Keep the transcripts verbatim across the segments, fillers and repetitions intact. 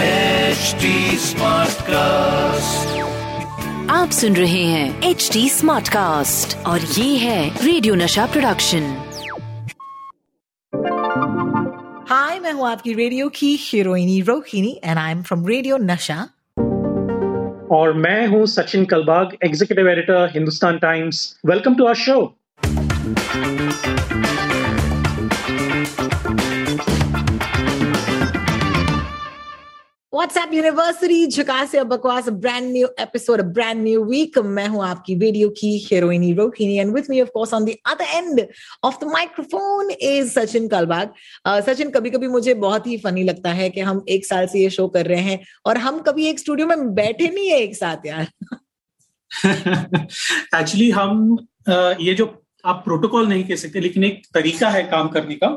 H D Smartcast आप सुन रहे हैं एच डी स्मार्टकास्ट और ये है रेडियो नशा प्रोडक्शन। हाय, मैं हूँ आपकी रेडियो की हीरोइनी Rohini and I am from radio Nasha. और मैं हूँ Sachin Kalbag, executive editor Hindustan Times. Welcome to our show. WhatsApp University, झकास या बकवास, a brand new episode, a brand new week. मैं हूँ आपकी रेडियो की हीरोइनी Rohini and with me, of course, on the other end of the microphone is Sachin Kalbag. Sachin, कभी कभी मुझे बहुत ही फनी लगता है कि हम एक साल से ये शो कर रहे हैं और हम कभी एक स्टूडियो में बैठे नहीं है एक साथ यार। एक्चुअली हम ये जो आप प्रोटोकॉल नहीं कह सकते, लेकिन एक तरीका है काम करने का,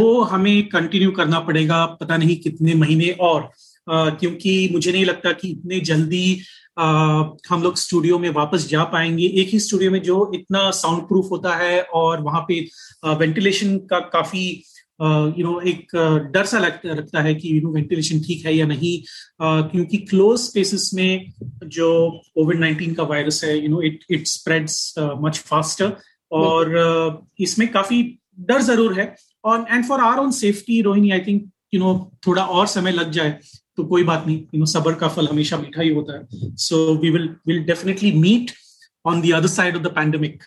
वो हमें कंटिन्यू करना पड़ेगा पता नहीं कितने महीने और Uh, क्योंकि मुझे नहीं लगता कि इतने जल्दी uh, हम लोग स्टूडियो में वापस जा पाएंगे। एक ही स्टूडियो में जो इतना साउंड प्रूफ होता है और वहां पे वेंटिलेशन uh, का काफी यू नो एक डर सा लगता है कि यू नो वेंटिलेशन ठीक है या नहीं, uh, क्योंकि क्लोज स्पेसेस में जो कोविड नाइन्टीन का वायरस है, you know it it spreads much faster और uh, इसमें काफी डर जरूर है। और and for our own safety Rohini, I think you know थोड़ा और समय लग जाए तो कोई बात नहीं, यू नो सबर का फल हमेशा मीठा ही होता है। So we will will definitely meet on the other side of the pandemic.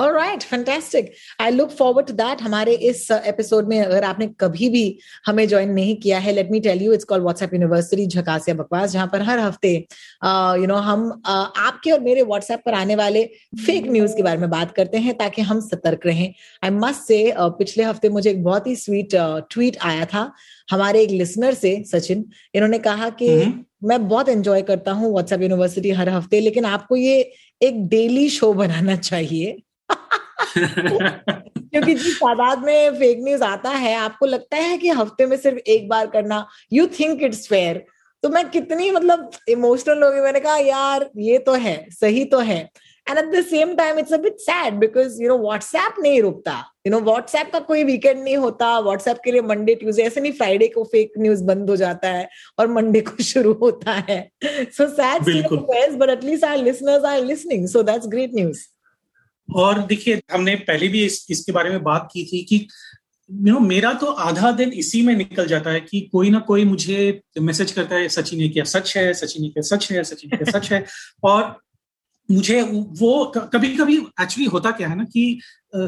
All right, fantastic. I look forward to that. हमारे इस एपिसोड में अगर आपने कभी भी हमें ज्वाइन नहीं किया है, let me tell you, it's called WhatsApp University, झकास या बकवास, जहाँ पर हर हफ्ते यू नो हम आपके और मेरे WhatsApp पर आने वाले फेक न्यूज के बारे में बात करते हैं ताकि हम सतर्क रहें। I must say, पिछले हफ्ते मुझे एक बहुत ही स्वीट ट्वीट आया था हमारे एक लिसनर से। सचिन, इन्होंने कहा कि मैं बहुत एंजॉय करता हूँ WhatsApp यूनिवर्सिटी हर हफ्ते, लेकिन आपको ये एक डेली शो बनाना चाहिए क्योंकि जिस तादाद में फेक न्यूज आता है, आपको लगता है कि हफ्ते में सिर्फ एक बार करना, यू थिंक इट्स फेयर। तो मैं कितनी मतलब इमोशनल हो गई। मैंने कहा यार ये तो है, सही तो है। And at the same time it's a bit sad because you know WhatsApp नहीं रुकता, यू नो व्हाट्सएप का कोई वीकेंड नहीं होता। व्हाट्सएप के लिए मंडे ट्यूजडे ऐसे नहीं, फ्राइडे को फेक न्यूज बंद हो जाता है और मंडे को शुरू होता है। So sad scene, but at least our listeners are listening, so that's great news. और देखिए, हमने पहले भी इस, इसके बारे में बात की थी कि यू नो मेरा तो आधा दिन इसी में निकल जाता है कि कोई ना कोई मुझे मैसेज करता है, सचिन ये क्या सच है, सचिन ये क्या सच है, सचिन ये क्या सच है। और मुझे वो कभी कभी एक्चुअली होता क्या है ना कि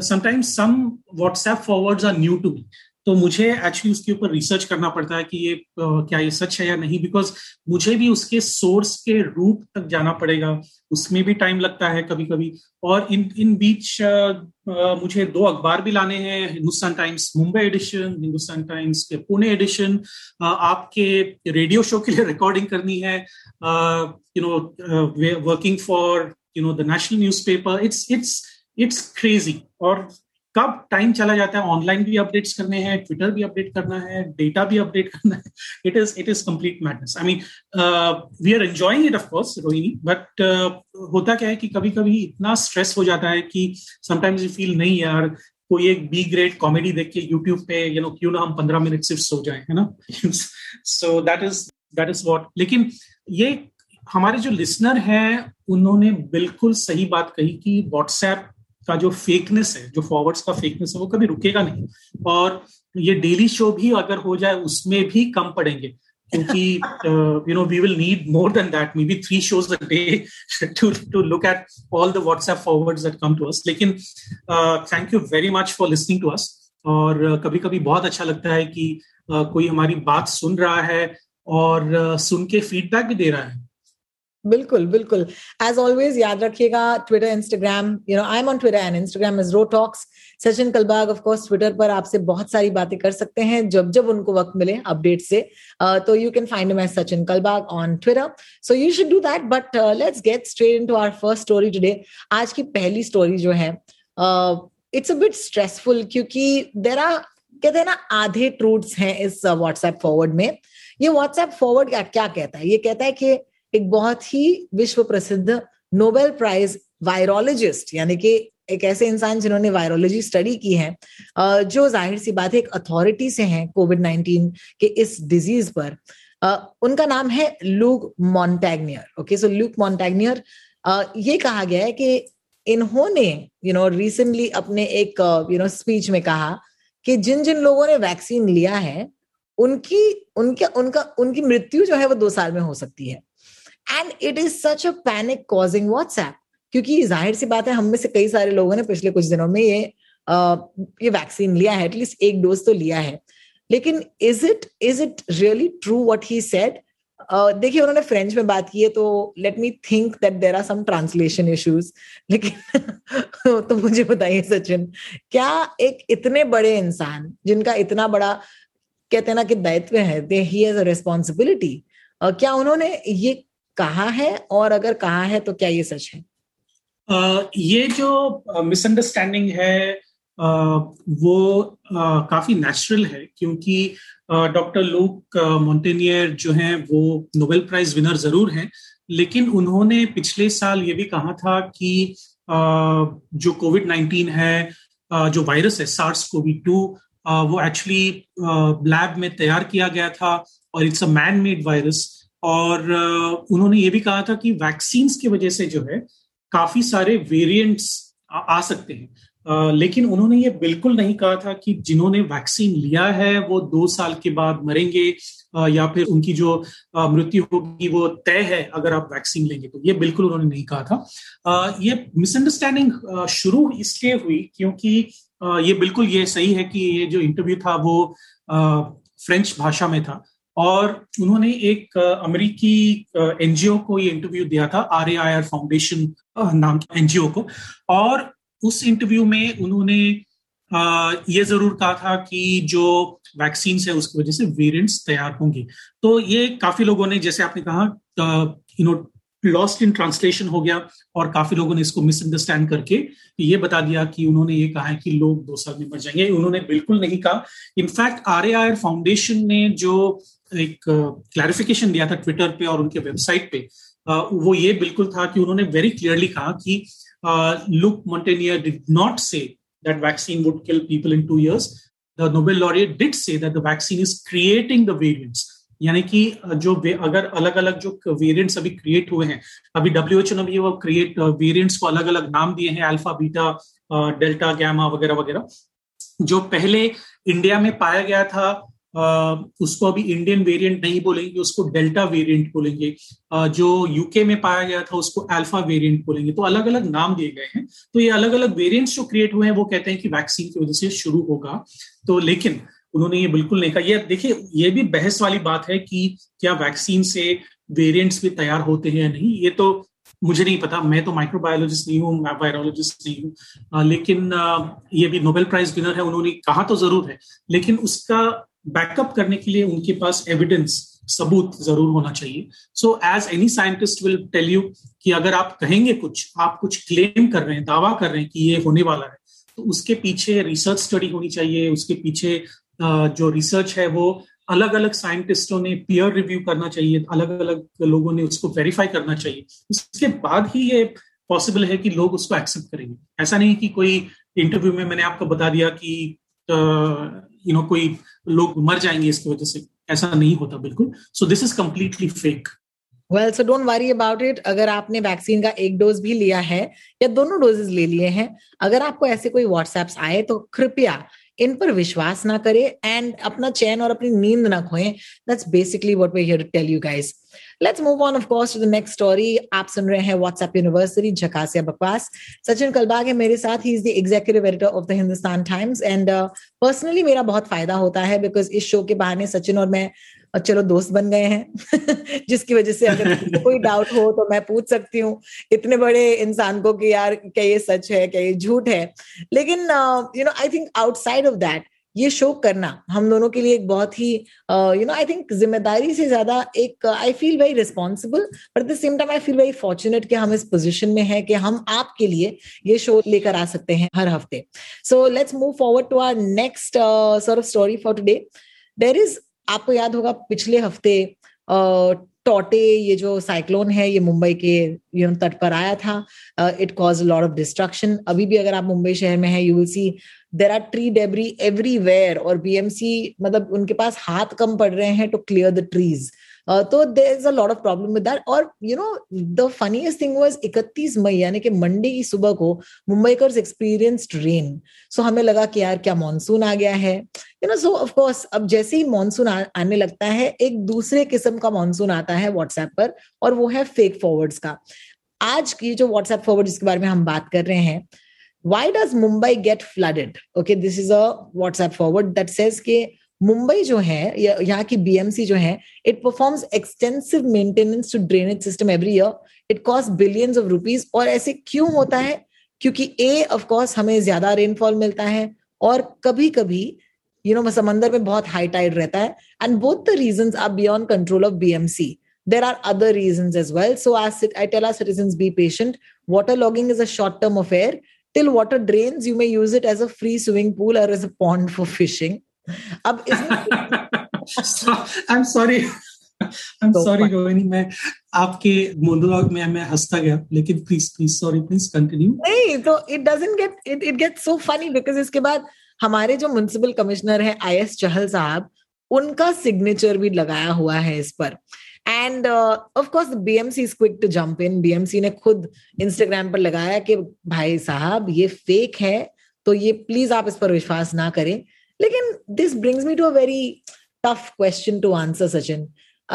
sometimes some WhatsApp forwards are new to me, तो मुझे एक्चुअली उसके ऊपर रिसर्च करना पड़ता है कि ये uh, क्या ये सच है या नहीं, बिकॉज मुझे भी उसके सोर्स के रूट तक जाना पड़ेगा, उसमें भी टाइम लगता है कभी कभी। और इन इन बीच uh, uh, मुझे दो अखबार भी लाने हैं, Hindustan Times Mumbai edition, Hindustan Times के पुणे एडिशन, uh, आपके रेडियो शो के लिए रिकॉर्डिंग करनी है, you know working for you know the national newspaper. It's it's it's crazy. और कब टाइम चला जाता है, ऑनलाइन भी अपडेट्स करने हैं, ट्विटर भी अपडेट करना है, डेटा भी अपडेट करना है। It is it is complete madness. I mean we are enjoying it of course Rohini, but होता क्या है कि कभी कभी इतना स्ट्रेस हो जाता है कि समटाइम्स यू फील नहीं यार कोई एक बी ग्रेड कॉमेडी देख के यूट्यूब पे यू नो क्यों ना हम पंद्रह मिनट सिर्फ सो जाए, है ना। So that is that is what. लेकिन ये हमारे जो लिसनर हैं उन्होंने बिल्कुल सही बात कही कि व्हाट्सएप का जो फेकनेस है, जो फॉरवर्ड्स का फेकनेस है, वो कभी रुकेगा नहीं। और ये डेली शो भी अगर हो जाए उसमें भी कम पड़ेंगे क्योंकि you know we will need more than that, maybe three shows a day to to look at all the WhatsApp forwards that come to us. लेकिन thank you very much for listening to us. और uh, कभी कभी बहुत अच्छा लगता है कि uh, कोई हमारी बात सुन रहा है और uh, सुन के फीडबैक भी दे रहा है। बिल्कुल बिल्कुल। एज ऑलवेज याद रखिएगा, Twitter, Instagram, you know I am on Twitter and Instagram is Ro talks. Sachin Kalbag of course Twitter पर आपसे बहुत सारी बातें कर सकते हैं जब जब उनको वक्त मिले अपडेट से, तो you can find him as Sachin Kalbag on Twitter, so you should do that. But let's get straight into our first story today. आज की पहली स्टोरी जो है इट्स अ बिट स्ट्रेसफुल क्योंकि देयर आर, कहते हैं ना, आधे ट्रूथ्स हैं इस व्हाट्सएप फॉरवर्ड में। ये व्हाट्सएप फॉरवर्ड क्या कहता है? ये कहता है कि एक बहुत ही विश्व प्रसिद्ध नोबेल प्राइज वायरोलॉजिस्ट यानी कि एक ऐसे इंसान जिन्होंने वायरोलॉजी स्टडी की है, जो जाहिर सी बात है एक अथॉरिटी से हैं कोविड नाइन्टीन के इस डिजीज पर। उनका नाम है Luc Montagnier. Okay, so Luc Montagnier, ये कहा गया है कि इन्होंने यू नो रिसेंटली अपने एक यू नो स्पीच में कहा कि जिन जिन लोगों ने वैक्सीन लिया है उनकी उनके उनका उनकी मृत्यु जो है वो दो साल में हो सकती है। And it is such a panic causing WhatsApp, क्योंकि जाहिर सी बात है हम में से कई सारे लोगों ने पिछले कुछ दिनों में ये आ, ये वैक्सीन लिया है, एटलीस्ट एक डोज तो लिया है। लेकिन is it is it really true what he said? देखिए, उन्होंने फ्रेंच में बात की है, तो let me think that there are some translation issues. लेकिन तो मुझे बताइए सचिन, क्या एक इतने बड़े इंसान जिनका इतना बड़ा कहते हैं ना कि दायित्व है, दे ही हैज अ रिस्पॉन्सिबिलिटी, क्या उन्होंने ये कहा है? और अगर कहा है तो क्या ये सच है? Uh, ये जो मिसअंडरस्टैंडिंग uh, है uh, वो uh, काफी नेचुरल है, क्योंकि डॉक्टर लूक मॉन्टेनियर जो हैं वो नोबेल प्राइज विनर जरूर हैं, लेकिन उन्होंने पिछले साल ये भी कहा था कि uh, जो कोविड नाइन्टीन है, uh, जो वायरस है सार्स कोवी टू, वो एक्चुअली लैब uh, में तैयार किया गया था और it's a man made virus. और uh, उन्होंने ये भी कहा था कि वैक्सीन्स की वजह से जो है काफी सारे वेरिएंट्स आ सकते हैं, आ, लेकिन उन्होंने ये बिल्कुल नहीं कहा था कि जिन्होंने वैक्सीन लिया है वो दो साल के बाद मरेंगे आ, या फिर उनकी जो आ, मृत्यु होगी वो तय है अगर आप वैक्सीन लेंगे तो। ये बिल्कुल उन्होंने नहीं कहा था। आ, ये मिसअंडरस्टैंडिंग शुरू इसलिए हुई क्योंकि आ, ये बिल्कुल ये सही है कि ये जो इंटरव्यू था वो आ, फ्रेंच भाषा में था, और उन्होंने एक अमेरिकी एनजीओ को ये इंटरव्यू दिया था, R A I R foundation नाम के एनजीओ को। और उस इंटरव्यू में उन्होंने ये जरूर कहा था कि जो वैक्सीन है उसकी वजह से वेरिएंट्स तैयार होंगे। तो ये काफी लोगों ने, जैसे आपने कहा, you know lost in translation हो गया, और काफी लोगों ने इसको मिसअंडरस्टैंड करके ये बता दिया कि उन्होंने ये कहा है कि लोग दो साल में मर जाएंगे। उन्होंने बिल्कुल नहीं कहा। In fact R A I R foundation ने जो एक क्लैरिफिकेशन uh, दिया था ट्विटर पे और उनके वेबसाइट पे, uh, वो ये बिल्कुल था कि उन्होंने वेरी क्लियरली कहा कि Luc Montagnier did not say that vaccine would kill people in two years. The Nobel laureate did say that the vaccine is creating the variants, यानी कि जो अगर अलग अलग जो वेरिएंट्स अभी क्रिएट हुए हैं, अभी डब्ल्यू एच ओ ने भी वो क्रिएट वेरिएंट्स को अलग अलग नाम दिए हैं, अल्फा, बीटा, डेल्टा, गैमा वगैरह वगैरह। जो पहले इंडिया में पाया गया था Uh, उसको अभी इंडियन वेरिएंट नहीं बोलेंगे, उसको डेल्टा वेरिएंट बोलेंगे। uh, जो यूके में पाया गया था उसको अल्फा वेरिएंट बोलेंगे। तो अलग अलग नाम दिए गए हैं। तो ये अलग अलग वेरिएंट्स जो क्रिएट हुए हैं वो कहते हैं कि वैक्सीन की वजह से शुरू होगा। तो लेकिन उन्होंने ये बिल्कुल नहीं कहा। ये देखिए, ये भी बहस वाली बात है कि क्या वैक्सीन से वेरिएंट्स भी तैयार होते हैं या नहीं, ये तो मुझे नहीं पता। मैं तो माइक्रोबायोलॉजिस्ट नहीं हूँ, मैं वायरोलॉजिस्ट नहीं हूँ, लेकिन uh, ये भी नोबेल प्राइज विनर है, उन्होंने कहा तो जरूर है, लेकिन उसका बैकअप करने के लिए उनके पास एविडेंस, सबूत जरूर होना चाहिए। So as any scientist will tell you कि अगर आप कहेंगे कुछ, आप कुछ क्लेम कर रहे हैं, दावा कर रहे हैं कि ये होने वाला है, तो उसके पीछे रिसर्च स्टडी होनी चाहिए। उसके पीछे जो रिसर्च है वो अलग अलग साइंटिस्टों ने पीयर रिव्यू करना चाहिए, अलग अलग लोगों ने उसको वेरीफाई करना चाहिए, उसके बाद ही ये पॉसिबल है कि लोग उसको एक्सेप्ट करेंगे। ऐसा नहीं कि कोई इंटरव्यू में मैंने आपको बता दिया कि यू नो कोई लोग मर जाएंगे इसकी वजह से, ऐसा नहीं होता बिल्कुल। So this is completely fake. Well, so don't worry about it. अगर आपने वैक्सीन का एक डोज भी लिया है या दोनों डोजेस ले लिए हैं, अगर आपको ऐसे कोई व्हाट्सएप्स आए तो कृपया इन पर विश्वास ना करें एंड अपना चैन और अपनी नींद ना खोएं। That's basically what we are here to tell you guys. Let's move on of course to the next story. आप सुन रहे हैं व्हाट्सएप यूनिवर्सिटी, झकास या बकवास। सचिन कलबाग है मेरे साथ, he is the executive editor of the Hindustan Times. And personally मेरा बहुत फायदा होता है बिकॉज इस शो के बहाने सचिन और मैं चलो दोस्त बन गए हैं जिसकी वजह से अगर कोई डाउट हो तो मैं पूछ सकती हूँ इतने बड़े इंसान को कि यार क्या ये सच है, क्या ये झूठ है। लेकिन you know I think outside of that ये शो करना हम दोनों के लिए एक बहुत ही यू नो आई थिंक जिम्मेदारी से ज्यादा एक, I feel very responsible, but at the same time I feel very fortunate कि हम इस पोजीशन में हैं कि हम आपके लिए ये शो लेकर आ सकते हैं हर हफ्ते। So let's move forward to our next sort of story for today. There is, आपको याद होगा पिछले हफ्ते टोटे, ये जो साइक्लोन है ये मुंबई के यू नो तट पर आया था, it cause lot of destruction. अभी भी अगर आप मुंबई शहर में हैं, you will see there are tree debris everywhere. और बीएमसी मतलब उनके पास हाथ कम पड़ रहे हैं टू क्लियर द ट्रीज. तो there is a lot of problem with that. और you know the funniest thing was इकतीस मई यानी कि मंडे की सुबह को मुंबईकर्स एक्सपीरियंस्ड रेन. सो हमें लगा कि यार क्या मानसून आ गया है, you know. So of course अब जैसे ही मानसून आने लगता है, एक दूसरे किस्म का मानसून आता है व्हाट्सएप पर, और वो है फेक फॉरवर्ड्स का. आज की जो व्हाट्सएप फॉरवर्ड जिसके बारे में हम बात कर रहे हैं, why does Mumbai get flooded? Okay, this is a WhatsApp forward that says के मुंबई जो है, यहाँ की बीएमसी जो है, it performs extensive maintenance to drainage system every year. It cost billions of rupees. और ऐसे क्यों होता है? क्योंकि ए ऑफ कोर्स हमें ज्यादा रेनफॉल मिलता है, और कभी कभी यू नो समंदर में बहुत हाई टाइड रहता है. And both the reasons are beyond control of BMC. There are other reasons as well. So as I tell our citizens, be patient. Water logging is a short-term affair. Till water drains, you may use it as a free swimming pool or as a pond for fishing. अब I'm sorry. I'm so sorry, Rohini. मैं आपके monologue में मैं हंसता गया, लेकिन please, please, sorry, please continue. नहीं, तो it doesn't get it. It gets so funny because इसके बाद हमारे जो municipal commissioner हैं, आई एस चहल साहब, उनका signature भी लगाया हुआ है इस पर. And uh, of course, the B M C is quick to jump in. B M C ने खुद Instagram पर लगाया कि भाई साहब ये fake है, तो ये please आप इस पर विश्वास ना करें. लेकिन this brings me to a very tough question to answer, Sachin.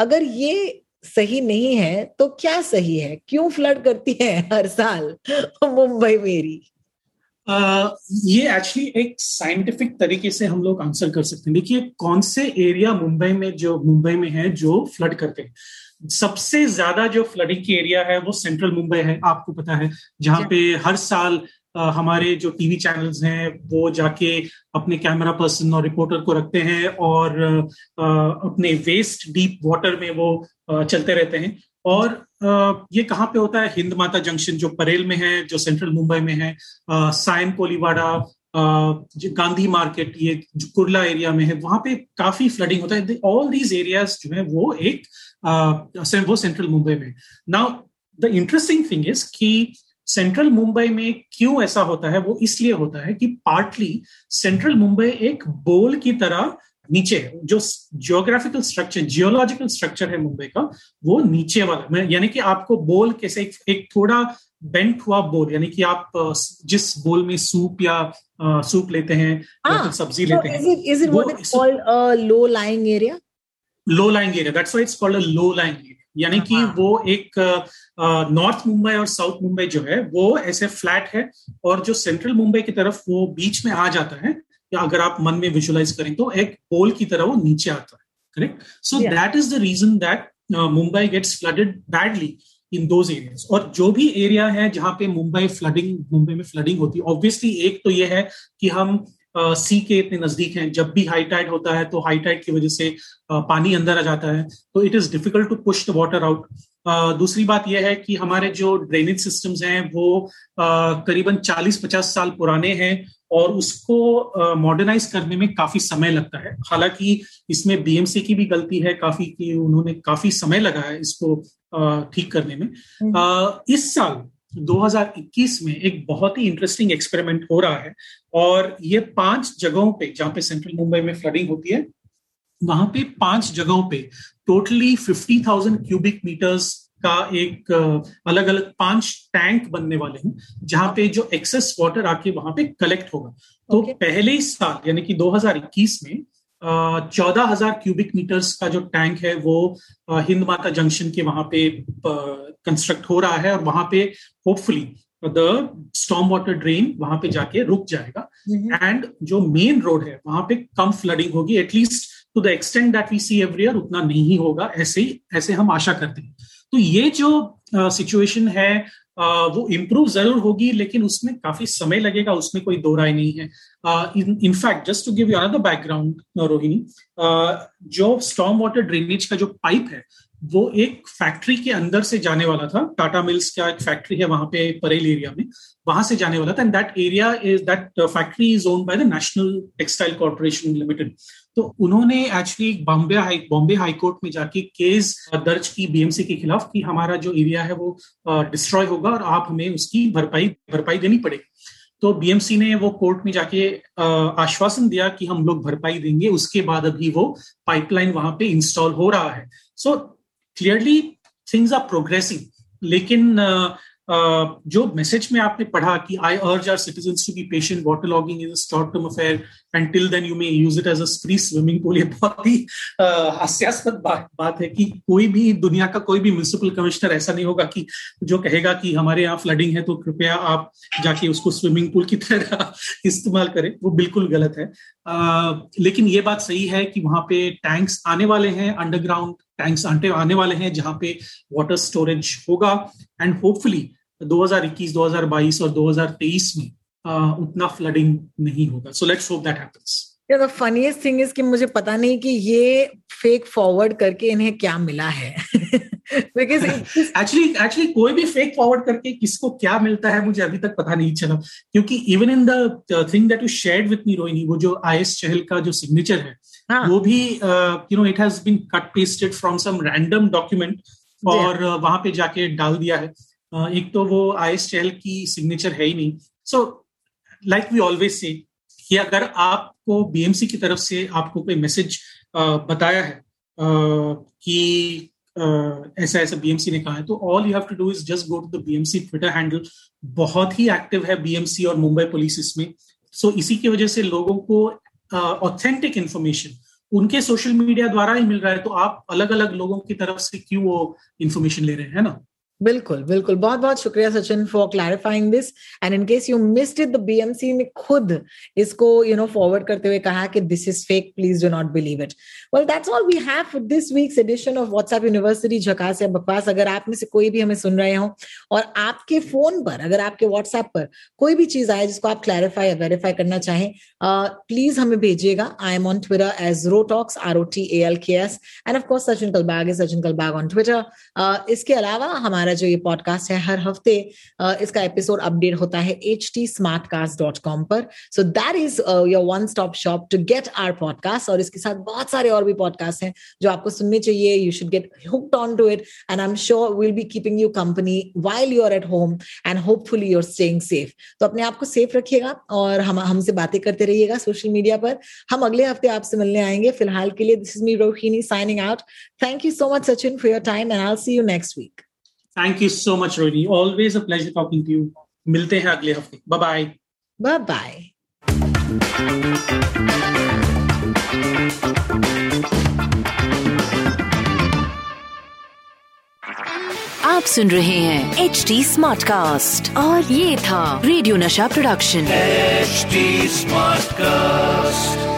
अगर ये सही नहीं है तो क्या सही है? क्यों फ्लड करती है हर साल मुंबई मेरी? Uh, ये एक्चुअली एक साइंटिफिक तरीके से हम लोग आंसर कर सकते हैं. देखिए कौन से एरिया मुंबई में जो मुंबई में है जो फ्लड करते हैं. सबसे ज्यादा जो फ्लडिंग की एरिया है वो सेंट्रल मुंबई है, आपको पता है, जहाँ पे हर साल आ, हमारे जो टीवी चैनल्स हैं वो जाके अपने कैमरा पर्सन और रिपोर्टर को रखते हैं और आ, अपने वेस्ट डीप वाटर में वो आ, चलते रहते हैं. और ये कहाँ पे होता है? हिंद माता जंक्शन जो परेल में है, जो सेंट्रल मुंबई में है, सायन कोलीवाड़ा, गांधी मार्केट, ये जो कुर्ला एरिया में है, वहां पे काफी फ्लडिंग होता है. ऑल दीज एरियाज जो है वो एक वो सेंट्रल मुंबई में. Now the interesting thing is कि सेंट्रल मुंबई में क्यों ऐसा होता है? वो इसलिए होता है कि पार्टली सेंट्रल मुंबई एक बोल की तरह नीचे, जो जियोग्राफिकल स्ट्रक्चर, जियोलॉजिकल स्ट्रक्चर है मुंबई का, वो नीचे वाला, यानी कि आपको बोल कैसे एक, एक थोड़ा बेंट हुआ बोल, यानी कि आप जिस बोल में सूप या आ, सूप लेते हैं या तो सब्जी लेते हैं, is it what is called low lying area. Low lying area, that's why it's called a low lying area. यानी कि वो एक नॉर्थ मुंबई और साउथ मुंबई जो है वो ऐसे फ्लैट है, और जो सेंट्रल मुंबई की तरफ वो बीच में आ जाता है, या अगर आप मन में विजुअलाइज करें तो एक पोल की तरह वो नीचे आता है. Correct. So that is the reason that Mumbai gets flooded badly in those areas. और जो भी एरिया है जहां पे मुंबई फ्लडिंग मुंबई में फ्लडिंग होती है, ऑब्वियसली एक तो ये है कि हम सी uh, के इतने नजदीक हैं, जब भी हाई टाइड होता है तो हाई टाइड की वजह से uh, पानी अंदर आ जाता है, तो it is difficult to push the water out. Uh, दूसरी बात यह है कि हमारे जो ड्रेनेज सिस्टम्स हैं वो uh, करीबन चालीस पचास साल पुराने हैं, और उसको मॉडर्नाइज uh, करने में काफी समय लगता है. हालांकि इसमें बीएमसी की भी गलती है काफी, कि उन्होंने काफी समय लगाया इसको uh, ठीक करने में. uh, इस साल दो हज़ार इक्कीस में एक बहुत ही इंटरेस्टिंग एक्सपेरिमेंट हो रहा है, और ये पांच जगहों पे जहाँ पे सेंट्रल मुंबई में फ्लडिंग होती है, वहां पे पांच जगहों पे टोटली पचास हज़ार क्यूबिक मीटर्स का एक अलग अलग पांच टैंक बनने वाले हैं, जहां पे जो एक्सेस वाटर आके वहां पे कलेक्ट होगा. तो okay. पहले साल यानी कि दो हज़ार इक्कीस में चौदह हजार क्यूबिक मीटर्स का जो टैंक है वो हिंद माता जंक्शन के वहां पे कंस्ट्रक्ट हो रहा है, और वहां पे hopefully the storm water drain वहां पे जाके रुक जाएगा. And mm-hmm. जो मेन रोड है वहां पे कम फ्लडिंग होगी, at least to the extent that we see every year उतना नहीं होगा, ऐसे ही ऐसे हम आशा करते हैं. तो ये जो सिचुएशन uh, है uh, वो इम्प्रूव जरूर होगी, लेकिन उसमें काफी समय लगेगा, उसमें कोई दो राय नहीं है. In fact just to give you another background Rohini, जो स्टॉर्म वाटर ड्रेनेज का जो पाइप है वो एक फैक्ट्री के अंदर से जाने वाला था. टाटा मिल्स का एक फैक्ट्री है वहां पे परेल एरिया में, वहां से जाने वाला था. And that area is that factory is owned by the national textile corporation limited. तो उन्होंने actually Bombay High Bombay High Court में जाके केस दर्ज की बीएमसी के खिलाफ कि हमारा जो एरिया है वो डिस्ट्रॉय होगा और आप हमें उसकी भरपाई भरपाई देनी पड़ेगी। तो बीएमसी ने वो कोर्ट में जाके आश्वासन दिया कि हम लोग भरपाई देंगे। उसके बाद अभी वो पाइपलाइन वहां पे इंस्टॉल हो रहा है। So clearly things are progressing. लेकिन Uh, जो मैसेज में आपने पढ़ा कि I urge our citizens to be patient, water logging is a short term affair and till then you may use it as a free swimming pool, ये बहुत ही हास्यास्पद बात है कि कोई भी दुनिया का कोई भी म्यूनिसिपल कमिश्नर ऐसा नहीं होगा कि जो कहेगा कि हमारे यहाँ फ्लडिंग है तो कृपया आप जाके उसको स्विमिंग पूल की तरह इस्तेमाल करें। वो बिल्कुल गलत है। uh, लेकिन ये बात सही है कि वहां पे टैंक्स आने वाले हैं, अंडरग्राउंड टैंक्स आने वाले हैं जहाँ पे वाटर स्टोरेज होगा एंड होपफुली दो हज़ार इक्कीस, दो हज़ार बाईस और दो हज़ार तेईस में आ, उतना फ्लडिंग नहीं होगा। So let's hope that happens. यार द फनीएस्ट थिंग इज कि मुझे पता नहीं कि ये फेक फॉरवर्ड करके इन्हें क्या मिला है। बिकॉज़ एक्चुअली एक्चुअली कोई भी फेक फॉरवर्ड करके किसको क्या मिलता है मुझे अभी तक पता नहीं चला, क्योंकि even in the thing that you shared with me Rohini, वो जो आई एस चहल का जो सिग्नेचर है हाँ. वो भी you know it has been cut pasted from some random document और yeah. वहां पे जाके डाल दिया है। एक तो वो आई एस चहल की सिग्नेचर है ही नहीं। So like we always say कि अगर आपको बीएमसी की तरफ से आपको कोई मैसेज बताया है कि ऐसा ऐसा बीएमसी ने कहा है, तो all you have to do is just go to the BMC Twitter handle. बहुत ही एक्टिव है बीएमसी और मुंबई पुलिस इसमें। सो इसी की वजह से लोगों को ऑथेंटिक इन्फॉर्मेशन उनके सोशल मीडिया द्वारा ही मिल रहा है। तो आप अलग अलग लोगों की तरफ से क्यों वो इन्फॉर्मेशन ले रहे हैं, है ना? बिल्कुल बिल्कुल। बहुत बहुत शुक्रिया Sachin for clarifying this. And in case you missed it, the BMC ने खुद इसको यू नो फॉरवर्ड करते हुए कहा कि this is fake, please do not believe it. Well that's all we have for this week's edition of WhatsApp university झकास या बकवास। अगर आप में से कोई भी हमें सुन रहे हो और आपके फोन पर, अगर आपके व्हाट्सएप पर कोई भी चीज आए जिसको आप क्लैरिफाई या वेरीफाई करना चाहें, प्लीज हमें भेजिएगा। I am on Twitter as rotalks, R O T A L K S, and of course Sachin Kalbag is Sachin Kalbag on Twitter. इसके अलावा हमारे जो ये पॉडकास्ट है, हर हफ्ते इसका एपिसोड अपडेट होता है H T smartcast dot com पर। So that is your one stop shop to get our podcast. और इसके साथ बहुत सारे और भी पॉडकास्ट हैं जो आपको सुनने चाहिए। You should get hooked on to it and I am sure we will be keeping you company while you are at home and hopefully you are staying safe. तो अपने आप को सेफ रखिएगा और हम हमसे बातें करते रहिएगा सोशल मीडिया पर। हम अगले हफ्ते आपसे मिलने आएंगे। फिलहाल के लिए this is me Rohini signing out. Thank you so much Sachin for your time and I will see you next week. Thank you so much, Rohini. Always a pleasure talking to you. मिलते हैं अगले हफ्ते। Bye bye. Bye bye. आप सुन रहे हैं H T smart cast और ये था radio Nasha production H T smart cast.